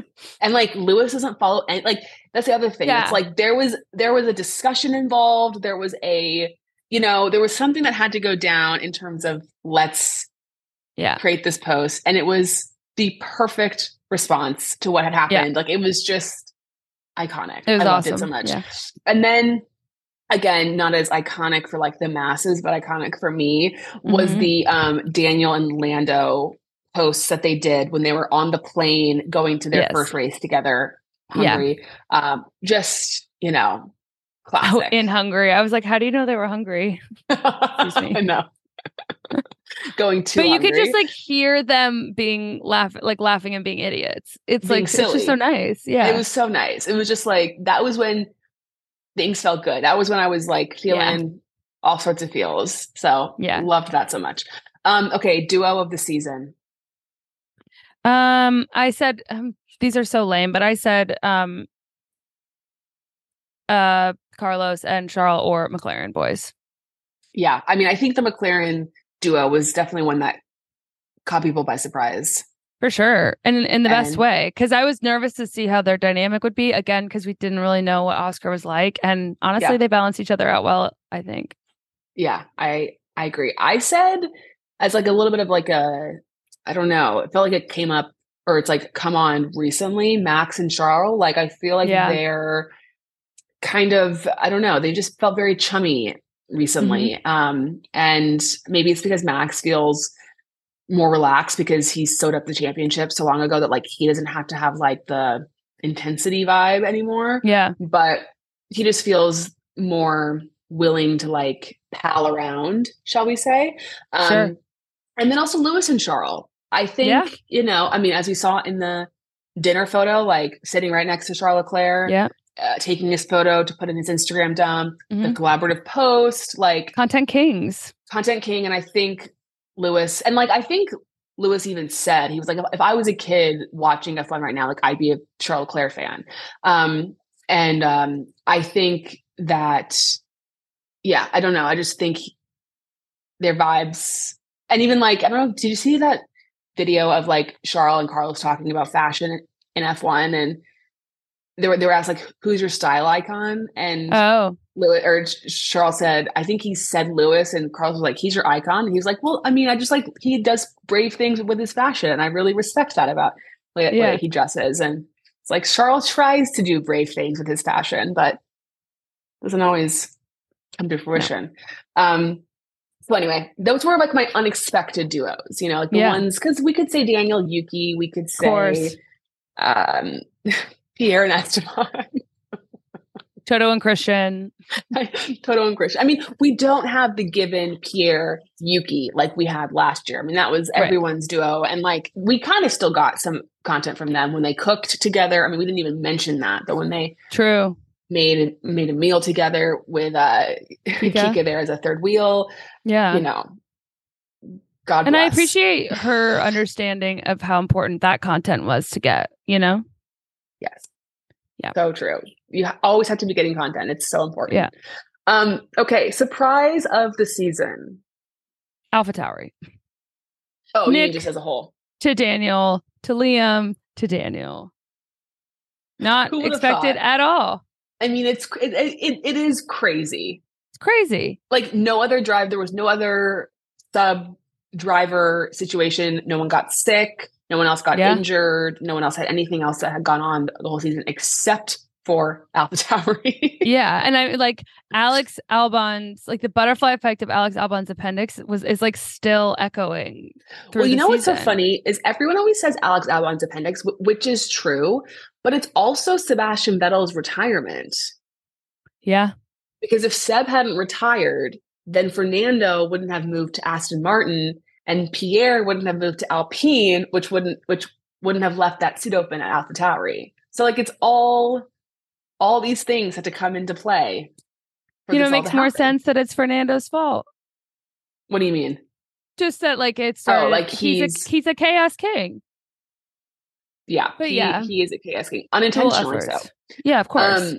And like Lewis doesn't follow any, like that's the other thing. Yeah. It's like there was a discussion involved. There was a, you know, there was something that had to go down in terms of let's create this post. And it was the perfect response to what had happened. Like it was just iconic. It was awesome. Loved it so much. Yeah. And then again, not as iconic for like the masses, but iconic for me was the Daniel and Lando posts that they did when they were on the plane going to their first race together. Hungary. Yeah. Just, you know, classic. Oh, in Hungary. I was like, how do you know they were hungry? Excuse me. I know. Going to But Hungary. You could just like hear them being laughing and being idiots. It's being like silly. It's just so nice. Yeah. It was so nice. It was just like that was when things felt good. That was when I was like feeling all sorts of feels. So loved that so much. Okay. Duo of the season. I said, these are so lame, but I said, Carlos and Charles or McLaren boys. Yeah. I mean, I think the McLaren duo was definitely one that caught people by surprise. For sure. And in the best way, because I was nervous to see how their dynamic would be again, because we didn't really know what Oscar was like. And honestly, they balance each other out well, I think. Yeah, I agree. I said as like a little bit of like a, I don't know, it felt like it came up or it's like come on recently, Max and Charles. Like I feel like they're kind of, I don't know, they just felt very chummy recently. And maybe it's because Max feels more relaxed because he sewed up the championship so long ago that like he doesn't have to have like the intensity vibe anymore. Yeah. But he just feels more willing to like pal around, shall we say? Sure. And then also Lewis and Charles. I think, you know, I mean, as we saw in the dinner photo, like sitting right next to Charles Leclerc, taking his photo to put in his Instagram dump, the collaborative post, like content king. And I think Lewis, and like, I think Lewis even said, he was like, if I was a kid watching F1 right now, like I'd be a Charles Leclerc fan. I think that, I don't know. I just think their vibes, and even like, I don't know, did you see that video of like Charles and Carlos talking about fashion in F1, and they were asked like, who's your style icon? And Charles said, I think he said Lewis, and Carlos was like, he's your icon. And he was like, well, I mean, I just like, he does brave things with his fashion, and I really respect that about the way he dresses. And it's like Charles tries to do brave things with his fashion, but doesn't always come to fruition. So anyway, those were like my unexpected duos, you know, like the ones, because we could say Daniel, Yuki, we could say Pierre and Esteban. Toto and Christian. Toto and Christian. I mean, we don't have the given Pierre, Yuki like we had last year. I mean, that was everyone's duo. And like, we kind of still got some content from them when they cooked together. I mean, we didn't even mention that, but when they made a meal together with Kika there as a third wheel. Yeah. You know, God bless. And I appreciate her understanding of how important that content was to get, you know? Yes. Yeah. So true. You always have to be getting content. It's so important. Yeah. Okay. Surprise of the season. AlphaTauri. Oh, Nyck, you mean just as a whole. To Daniel, to Liam, to Daniel. Not expected at all. I mean, it is crazy. It's crazy. Like no other drive. There was no other sub driver situation. No one got sick. No one else got injured. No one else had anything else that had gone on the whole season except for AlphaTauri. And I like Alex Albon's, like the butterfly effect of Alex Albon's appendix is like still echoing through the season. Well, you know what's so funny is everyone always says Alex Albon's appendix, which is true, but it's also Sebastian Vettel's retirement. Yeah. Because if Seb hadn't retired, then Fernando wouldn't have moved to Aston Martin, and Pierre wouldn't have moved to Alpine, which wouldn't have left that seat open at AlphaTauri. So like it's all these things had to come into play. You know, it makes more sense that it's Fernando's fault. What do you mean? Just that, like, it's like he's a chaos king. Yeah, but he is a chaos king unintentionally. So yeah, of course.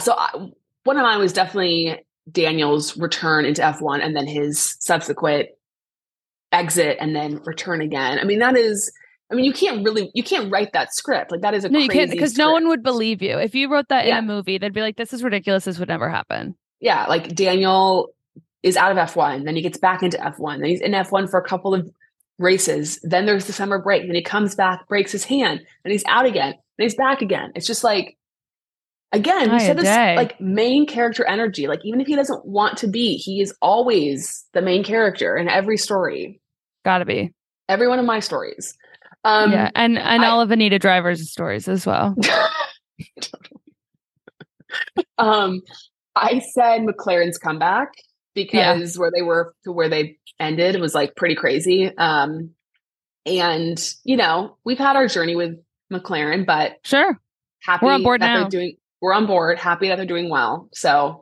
So one of mine was definitely Daniel's return into F1, and then his subsequent exit, and then return again. I mean, that is. I mean, you can't write that script. Like that is crazy. No, you can't, because no one would believe you. If you wrote that in a movie, they'd be like, this is ridiculous. This would never happen. Yeah. Like Daniel is out of F1. Then he gets back into F1. Then he's in F1 for a couple of races. Then there's the summer break. Then he comes back, breaks his hand, and he's out again. And he's back again. It's just like, again, we said this, like main character energy. Like even if he doesn't want to be, he is always the main character in every story. Gotta be. Every one of my stories. And all of Anita Driver's stories as well. I said McLaren's comeback because where they were to where they ended was like pretty crazy. And you know, we've had our journey with McLaren, but happy we're on board now. We're on board. Happy that they're doing well. So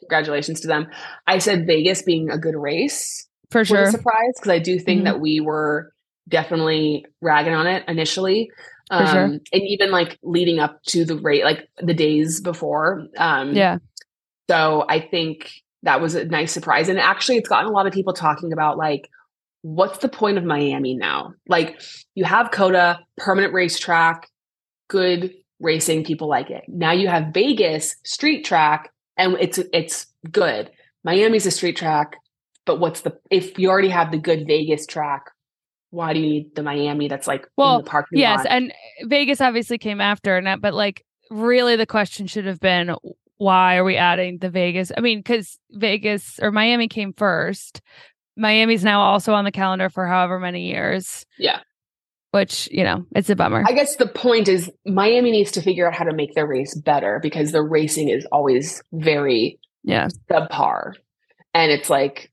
congratulations to them. I said Vegas being a good race for sure. Was a surprise because I do think that we were definitely ragging on it initially. And even like leading up to the race, like the days before. So I think that was a nice surprise. And actually it's gotten a lot of people talking about like, what's the point of Miami now? Like you have COTA, permanent racetrack, good racing, people like it. Now you have Vegas street track and it's good. Miami's a street track, but if you already have the good Vegas track, why do you need the Miami that's like in the parking lot? Yes, and Vegas obviously came after, but like really the question should have been, why are we adding the Vegas? I mean, because Vegas or Miami came first. Miami's now also on the calendar for however many years. Yeah. Which, you know, it's a bummer. I guess the point is Miami needs to figure out how to make their race better because the racing is always very yeah, subpar. And it's like,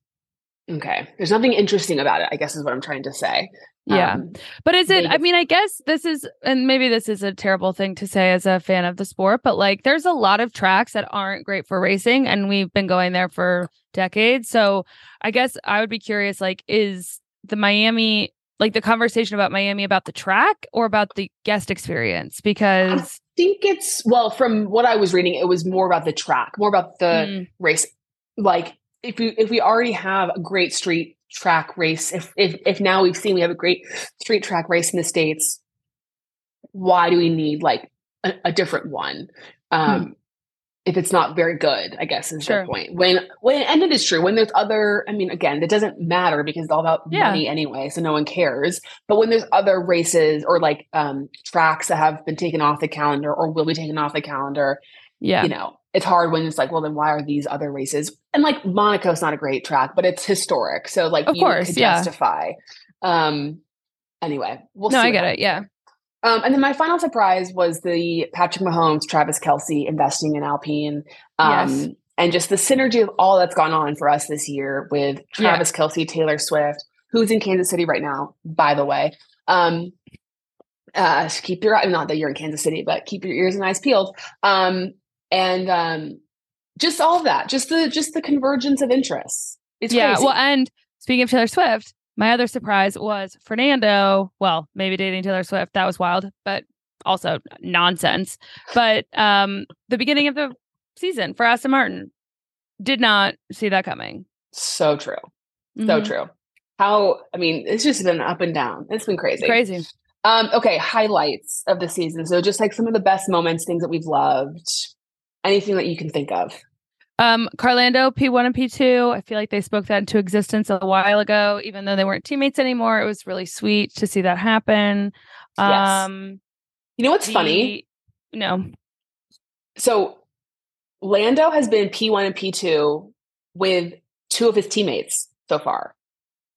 okay, there's nothing interesting about it, I guess is what I'm trying to say. Yeah. But is it, I mean, I guess this is, and maybe this is a terrible thing to say as a fan of the sport, but like there's a lot of tracks that aren't great for racing and we've been going there for decades. So I guess I would be curious, like, is the Miami, like the conversation about Miami about the track or about the guest experience? Because I think it's, well, from what I was reading, it was more about the track, more about the race. Like if we already have a great street track race, if now we've seen we have a great street track race in the States, why do we need like a different one if it's not very good, I guess is the point. When and it is true, when there's other, I mean, again, it doesn't matter because it's all about money anyway, so no one cares. But when there's other races or like tracks that have been taken off the calendar or will be taken off the calendar, you know, it's hard when it's like, well, then why are these other races? And like Monaco's not a great track, but it's historic. So like, of course, could justify. Anyway, we'll see. No, I get it. Yeah. And then my final surprise was the Patrick Mahomes, Travis Kelce investing in Alpine. And just the synergy of all that's gone on for us this year with Travis Kelce, Taylor Swift, who's in Kansas City right now, by the way. Keep your eye, not that you're in Kansas City, but keep your ears and eyes peeled. And just all of that, just the convergence of interests. It's crazy. Well, and speaking of Taylor Swift, my other surprise was Fernando. Well, maybe dating Taylor Swift. That was wild, but also nonsense. But the beginning of the season for Aston Martin, did not see that coming. So true. Mm-hmm. So true. How, I mean, it's just been up and down. It's been crazy. Crazy. Okay. Highlights of the season. So just like some of the best moments, things that we've loved. Anything that you can think of. Carlando, P1 and P2. I feel like they spoke that into existence a while ago, even though they weren't teammates anymore. It was really sweet to see that happen. Yes. You know what's funny? No. So Lando has been P1 and P2 with two of his teammates so far.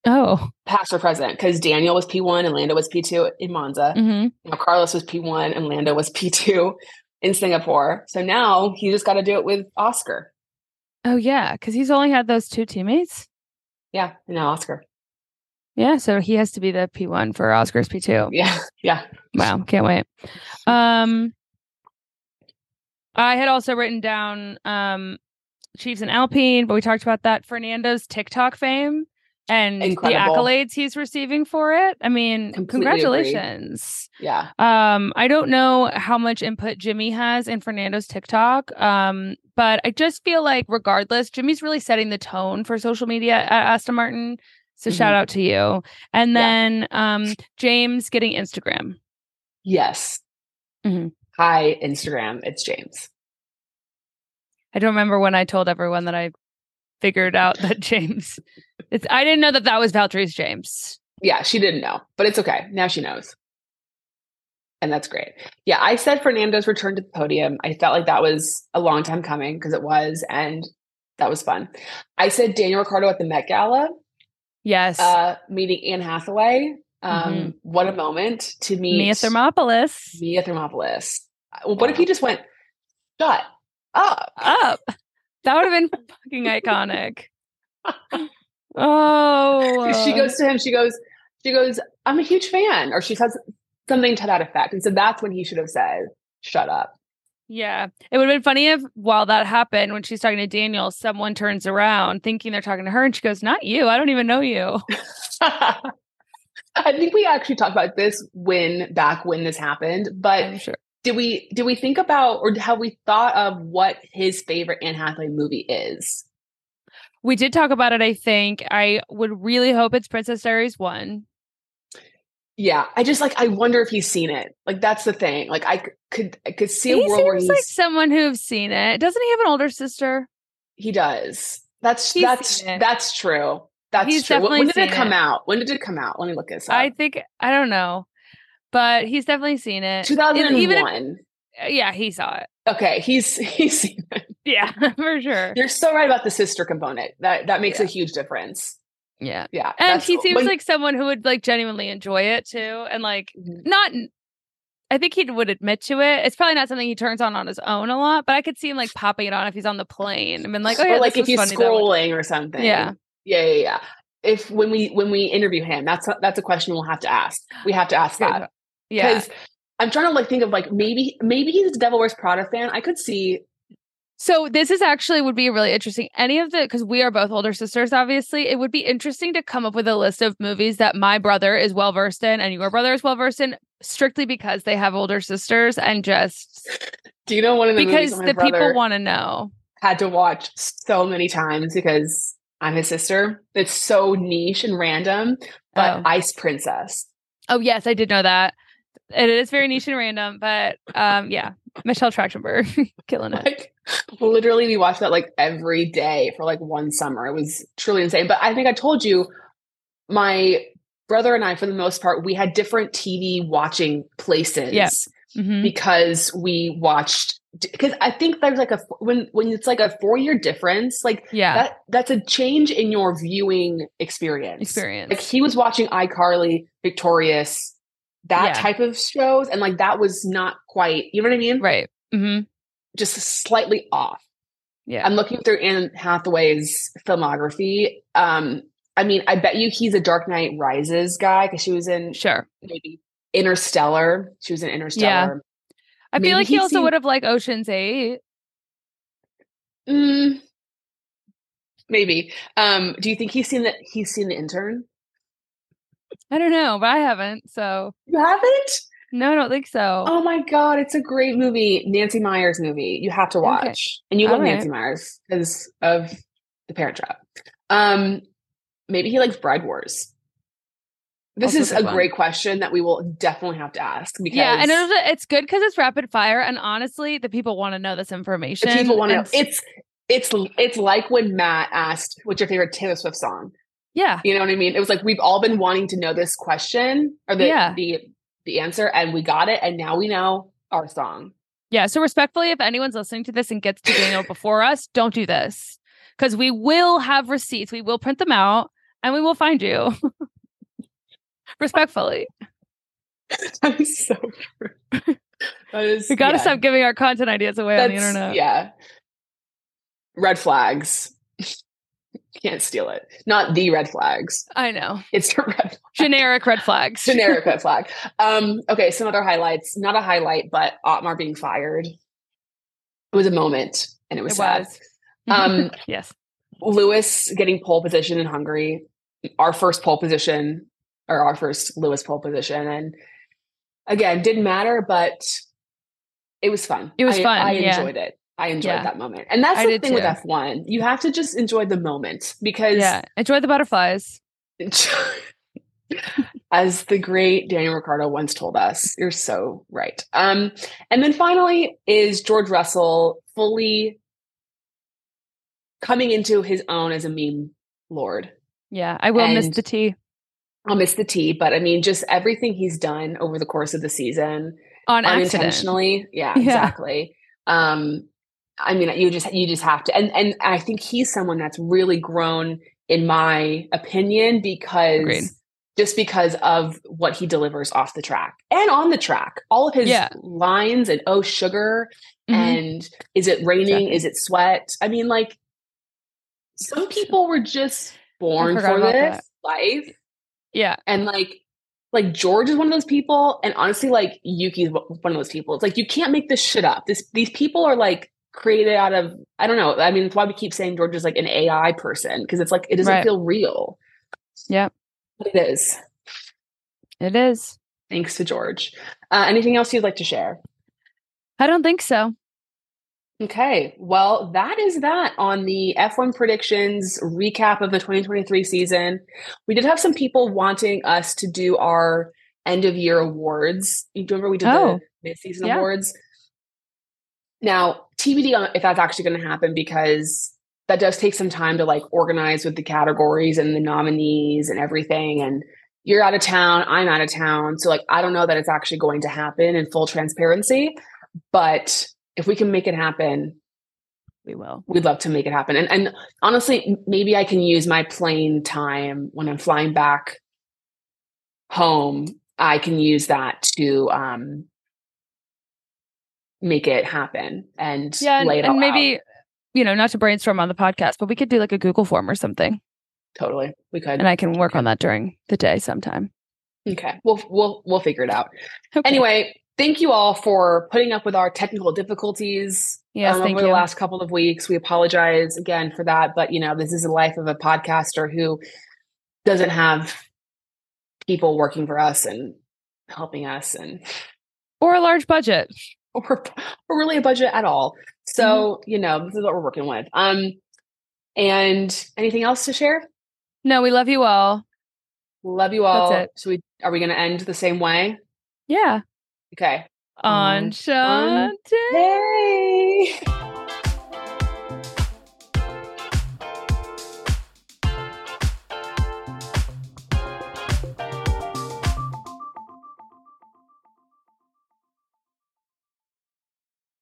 Oh. Past or present. Because Daniel was P1 and Lando was P2 in Monza. Mm-hmm. You know, Carlos was P1 and Lando was P2 in Singapore. So now he just got to do it with Oscar. Oh yeah. Cause he's only had those two teammates. Yeah. And now Oscar. Yeah. So he has to be the P1 for Oscar's P2. Yeah. Yeah. Wow. Can't wait. I had also written down, Chiefs and Alpine, but we talked about that. Fernando's TikTok fame and incredible. The accolades he's receiving for it. I mean, congratulations. Agree. Yeah. I don't know how much input Jimmy has in Fernando's TikTok. But I just feel like regardless, Jimmy's really setting the tone for social media at Aston Martin. So shout out to you. And then James getting Instagram. Yes. Mm-hmm. Hi, Instagram. It's James. I don't remember when I told everyone that I figured out that James... I didn't know that was Valtteri's James. Yeah, she didn't know, but it's okay. Now she knows. And that's great. Yeah, I said Fernando's return to the podium. I felt like that was a long time coming because it was, and that was fun. I said Daniel Ricciardo at the Met Gala. Yes. Meeting Anne Hathaway. What a moment to meet. Mia Thermopolis. What if he just went, shut up? That would have been fucking iconic. Oh, she goes to him. She goes, I'm a huge fan. Or she says something to that effect. And so that's when he should have said, shut up. Yeah. It would have been funny if while that happened, when she's talking to Daniel, someone turns around thinking they're talking to her. And she goes, not you. I don't even know you. I think we actually talked about this back when this happened. But I'm sure. Did we think about, or have we thought of what his favorite Anne Hathaway movie is? We did talk about it, I think. I would really hope it's Princess Diaries 1. Yeah. I just like, I wonder if he's seen it. Like, that's the thing. Like, I could see a world where he's like someone who's seen it. Doesn't he have an older sister? He does. That's true. That's true. When did it come out? Let me look this up. I think, I don't know, but he's definitely seen it. 2001. Yeah, he saw it. Okay, he's seen it. Yeah, for sure. You're so right about the sister component. That makes a huge difference. Yeah. Yeah. And he seems like someone who would like genuinely enjoy it too. And like not I think he would admit to it. It's probably not something he turns on his own a lot, but I could see him like popping it on if he's on the plane. I mean, like, oh yeah, or like if you're scrolling or something. Yeah. Yeah. If when we interview him, that's a question we'll have to ask. We have to ask that. Yeah. Because I'm trying to like think of like maybe he's a Devil Wears Prada fan. I could see. So this is actually would be really interesting. Because we are both older sisters, obviously, it would be interesting to come up with a list of movies that my brother is well versed in and your brother is well versed in, strictly because they have older sisters and just. Do you know one of the movies that my brother people want to know? Had to watch so many times because I'm his sister. It's so niche and random, but Ice Princess. Oh yes, I did know that. It is very niche and random, but yeah, Michelle Trachtenberg killing it. Like, literally, we watched that like every day for like one summer. It was truly insane. But I think I told you, my brother and I, for the most part, we had different TV watching places because we watched. Because I think there's like when it's like a 4-year difference, like that's a change in your viewing experience. Like he was watching iCarly, Victorious. Type of shows, and like that was not quite, you know what I mean? Right. Mm-hmm. Just slightly off. Yeah. I'm looking through Anne Hathaway's filmography. I mean, I bet you he's a Dark Knight Rises guy because she was in maybe Interstellar. She was in Interstellar. Yeah. I feel like he also would have liked Ocean's 8. Maybe. Do you think he's seen The Intern? I don't know, but I haven't. So you haven't? No, I don't think so. Oh my God, it's a great movie, Nancy Meyers movie. You have to watch, and you love Nancy Meyers because of The Parent Trap. Maybe he likes Bride Wars. This also is a great question that we will definitely have to ask. Because and it's good because it's rapid fire, and honestly, the people want to know this information. The people want to know. It's like when Matt asked, "What's your favorite Taylor Swift song?" Yeah. You know what I mean? It was like, we've all been wanting to know this question or the answer, and we got it. And now we know our song. Yeah. So respectfully, if anyone's listening to this and gets to Daniel before us, don't do this, because we will have receipts. We will print them out and we will find you. Respectfully. That is so true. That is, we got to stop giving our content ideas away on the internet. Yeah. Red flags. Can't steal it. Not the red flags. I know. It's the red flag. Generic red flags. Generic red flag. Okay, some other highlights. Not a highlight, but Otmar being fired. It was a moment, and it was sad. Yes. Lewis getting pole position in Hungary. Our first Lewis pole position. And again, didn't matter, but it was fun. It was fun. I enjoyed it. I enjoyed that moment. And that's the thing with F1. You have to just enjoy the moment because... Yeah, enjoy the butterflies. As the great Daniel Ricciardo once told us, you're so right. And then finally is George Russell fully coming into his own as a meme lord. Yeah, I will miss the tea. I'll miss the tea, but I mean, just everything he's done over the course of the season. On accident. Unintentionally. Yeah, exactly. I mean, you just have to, and I think he's someone that's really grown, in my opinion, because just because of what he delivers off the track and on the track, all of his lines and "Oh sugar" and "Is it raining? Is it sweat?" I mean, like, some people were just born for this life, and like George is one of those people, and honestly, like Yuki is one of those people. It's like, you can't make this shit up. These people are like created out of, I don't know. I mean, it's why we keep saying George is like an AI person, because it's like, it doesn't feel real. Yeah, but it is. It is. Thanks to George. Anything else you'd like to share? I don't think so. Okay, well, that is that on the F1 predictions recap of the 2023 season. We did have some people wanting us to do our end of year awards. You remember we did the mid-season awards? Now, TBD on if that's actually going to happen, because that does take some time to like organize with the categories and the nominees and everything. And you're out of town, I'm out of town. So like, I don't know that it's actually going to happen in full transparency, but... if we can make it happen, we will. We'd love to make it happen. And honestly, maybe I can use my plane time when I'm flying back home. I can use that to make it happen and lay it all out. And maybe, you know, not to brainstorm on the podcast, but we could do like a Google form or something. Totally. We could. And I can work on that during the day sometime. Okay. We'll figure it out. Okay. Anyway, thank you all for putting up with our technical difficulties over the last couple of weeks. We apologize again for that, but you know, this is the life of a podcaster who doesn't have people working for us and helping us or a large budget or really a budget at all. So, you know, this is what we're working with. And anything else to share? No, we love you all. Love you all. That's it. So are we going to end the same way? Yeah. Okay. On Shantae.